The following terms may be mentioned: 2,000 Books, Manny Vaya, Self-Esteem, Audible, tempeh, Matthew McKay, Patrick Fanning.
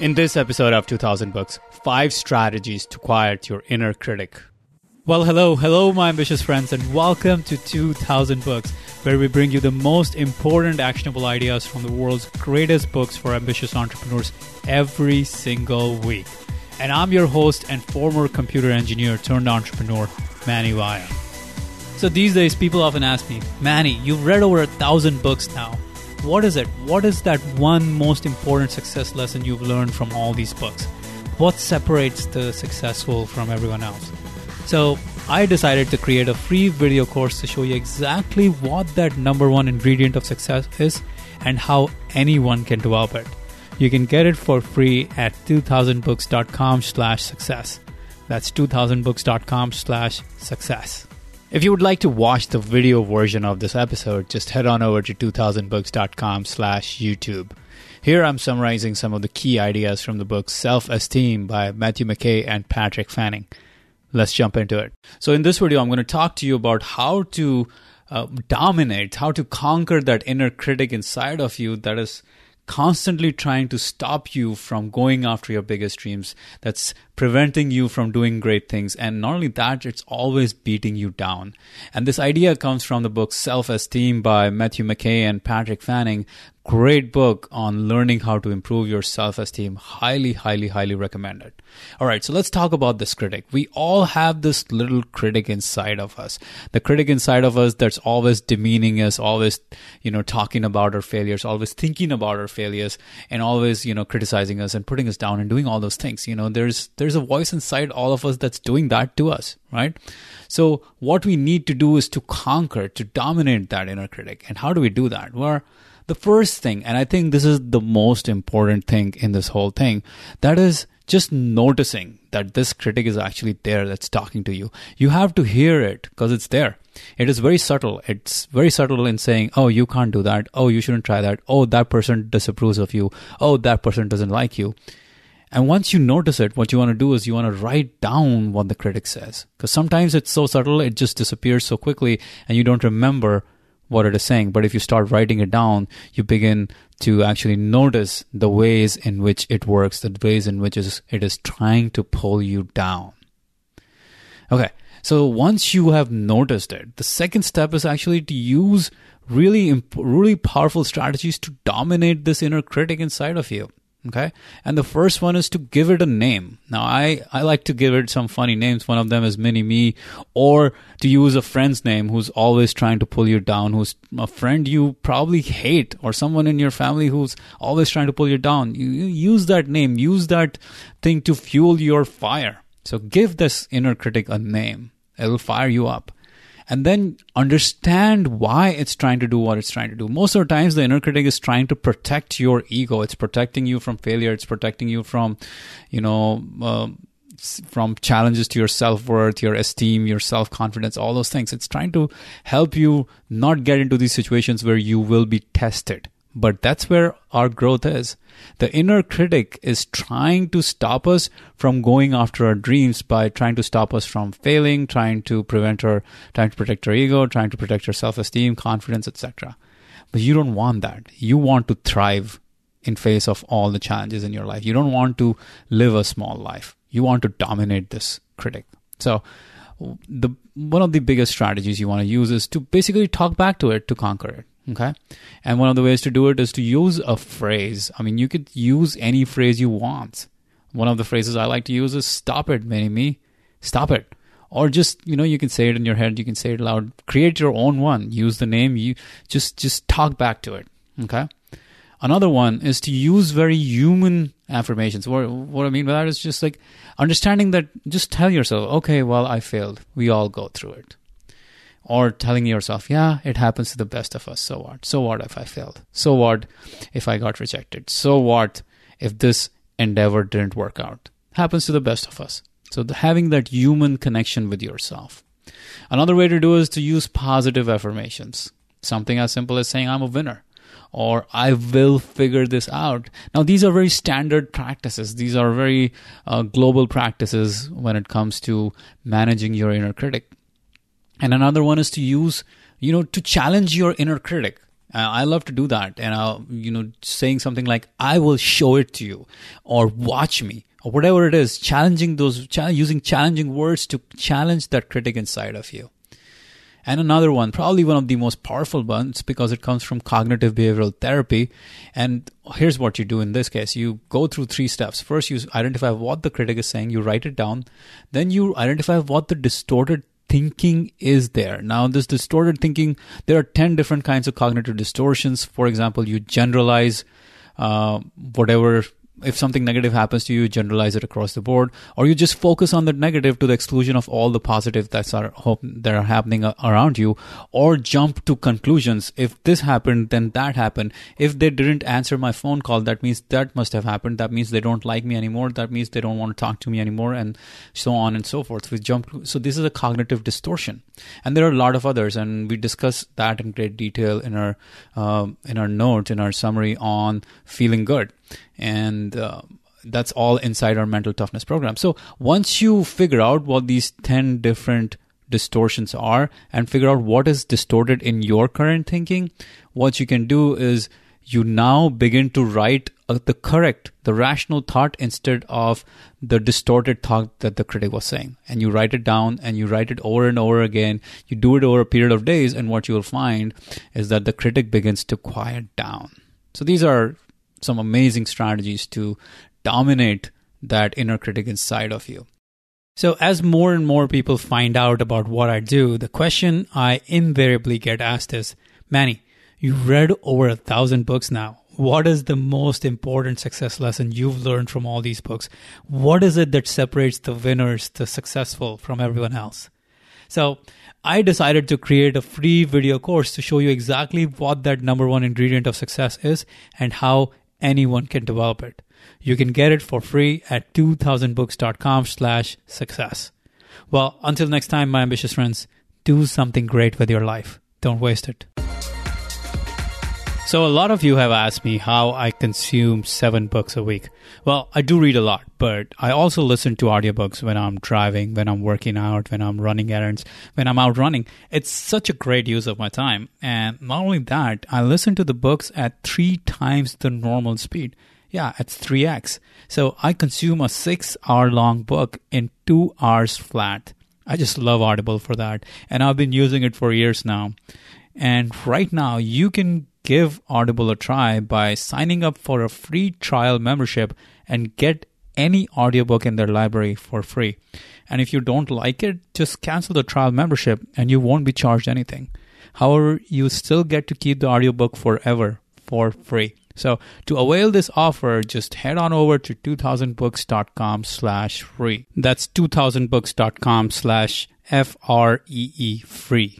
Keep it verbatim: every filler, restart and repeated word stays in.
In this episode of two thousand Books, five strategies to quiet your inner critic. Well, hello, hello, my ambitious friends, and welcome to two thousand Books, where we bring you the most important actionable ideas from the world's greatest books for ambitious entrepreneurs every single week. And I'm your host and former computer engineer turned entrepreneur, Manny Vaya. So these days, people often ask me, Manny, you've read over a thousand books now. What is it? What is that one most important success lesson you've learned from all these books? What separates the successful from everyone else? So I decided to create a free video course to show you exactly what that number one ingredient of success is and how anyone can develop it. You can get it for free at two thousand books dot com slash success. That's two thousand books dot com slash success. If you would like to watch the video version of this episode, just head on over to two thousand books dot com slash YouTube. Here I'm summarizing some of the key ideas from the book Self-Esteem by Matthew McKay and Patrick Fanning. Let's jump into it. So in this video, I'm going to talk to you about how to uh, dominate, how to conquer that inner critic inside of you that is constantly trying to stop you from going after your biggest dreams, that's preventing you from doing great things. And not only that, it's always beating you down. And this idea comes from the book Self-Esteem by Matthew McKay and Patrick Fanning. Great book on learning how to improve your self-esteem. Highly, highly, highly recommend it. All right, so let's talk about this critic. We all have this little critic inside of us. The critic inside of us that's always demeaning us, always, you know, talking about our failures, always thinking about our failures, and always, you know, criticizing us and putting us down and doing all those things. You know, there's there's a voice inside all of us that's doing that to us, right? So what we need to do is to conquer, to dominate that inner critic. And how do we do that? Well, the first thing, and I think this is the most important thing in this whole thing, that is just noticing that this critic is actually there that's talking to you. You have to hear it because it's there. It is very subtle. It's very subtle in saying, oh, you can't do that. Oh, you shouldn't try that. Oh, that person disapproves of you. Oh, that person doesn't like you. And once you notice it, what you want to do is you want to write down what the critic says. Because sometimes it's so subtle, it just disappears so quickly and you don't remember what it is saying. But if you start writing it down, you begin to actually notice the ways in which it works, the ways in which it is trying to pull you down. Okay, so once you have noticed it, the second step is actually to use really, imp- really powerful strategies to dominate this inner critic inside of you. Okay. And the first one is to give it a name. Now, I, I like to give it some funny names. One of them is Mini Me, or to use a friend's name who's always trying to pull you down, who's a friend you probably hate, or someone in your family who's always trying to pull you down. You, you use that name, use that thing to fuel your fire. So give this inner critic a name. It'll fire you up. And then understand why it's trying to do what it's trying to do. Most of the times, the inner critic is trying to protect your ego. It's protecting you from failure. It's protecting you from, you know, uh, from challenges to your self-worth, your esteem, your self-confidence, all those things. It's trying to help you not get into these situations where you will be tested. But that's where our growth is. The inner critic is trying to stop us from going after our dreams by trying to stop us from failing, trying to prevent our, trying to protect our ego, trying to protect our self-esteem, confidence, et cetera. But you don't want that. You want to thrive in face of all the challenges in your life. You don't want to live a small life. You want to dominate this critic. So the one of the biggest strategies you want to use is to basically talk back to it to conquer it. Okay. And one of the ways to do it is to use a phrase. I mean, you could use any phrase you want. One of the phrases I like to use is stop it, Mini Me. Stop it. Or just, you know, you can say it in your head. You can say it loud. Create your own one. Use the name. You just, just talk back to it. Okay. Another one is to use very human affirmations. What, what I mean by that is just like understanding that just tell yourself, okay, well, I failed. We all go through it. Or telling yourself, yeah, it happens to the best of us. So what? So what if I failed? So what if I got rejected? So what if this endeavor didn't work out? Happens to the best of us. So the, having that human connection with yourself. Another way to do it is to use positive affirmations. Something as simple as saying, I'm a winner. Or I will figure this out. Now, these are very standard practices. These are very uh, global practices when it comes to managing your inner critic. And another one is to use, you know, to challenge your inner critic. Uh, I love to do that. And, uh, you know, saying something like, I will show it to you, or watch me, or whatever it is, challenging those, chal- using challenging words to challenge that critic inside of you. And another one, probably one of the most powerful ones, because it comes from cognitive behavioral therapy. And here's what you do in this case. You go through three steps. First, you identify what the critic is saying. You write it down. Then you identify what the distorted thinking is there. Now, this distorted thinking, there are ten different kinds of cognitive distortions. For example, you generalize uh, whatever... If something negative happens to you, you generalize it across the board, or you just focus on the negative to the exclusion of all the positive that's are, that are happening around you, or jump to conclusions. If this happened, then that happened. If they didn't answer my phone call, that means that must have happened. That means they don't like me anymore. That means they don't want to talk to me anymore, and so on and so forth. We jump. So this is a cognitive distortion, and there are a lot of others, and we discuss that in great detail in our uh, in our notes, in our summary on feeling good. And uh, that's all inside our mental toughness program. So once you figure out what these ten different distortions are and figure out what is distorted in your current thinking, what you can do is you now begin to write the correct, the rational thought instead of the distorted thought that the critic was saying. And you write it down and you write it over and over again. You do it over a period of days, and what you will find is that the critic begins to quiet down. So these are some amazing strategies to dominate that inner critic inside of you. So as more and more people find out about what I do, the question I invariably get asked is, Manny, you've read over a thousand books now. What is the most important success lesson you've learned from all these books? What is it that separates the winners, the successful, from everyone else? So I decided to create a free video course to show you exactly what that number one ingredient of success is and how anyone can develop it. You can get it for free at two thousand books dot com slash success. Well, until next time, my ambitious friends, do something great with your life. Don't waste it. So a lot of you have asked me how I consume seven books a week. Well, I do read a lot, but I also listen to audiobooks when I'm driving, when I'm working out, when I'm running errands, when I'm out running. It's such a great use of my time. And not only that, I listen to the books at three times the normal speed. Yeah, it's three x. So I consume a six-hour long book in two hours flat. I just love Audible for that. And I've been using it for years now. And right now, you can give Audible a try by signing up for a free trial membership and get any audiobook in their library for free. And if you don't like it, just cancel the trial membership and you won't be charged anything. However, you still get to keep the audiobook forever for free. So to avail this offer, just head on over to two thousand books dot com slash free. That's two thousand books dot com slash F R E E free.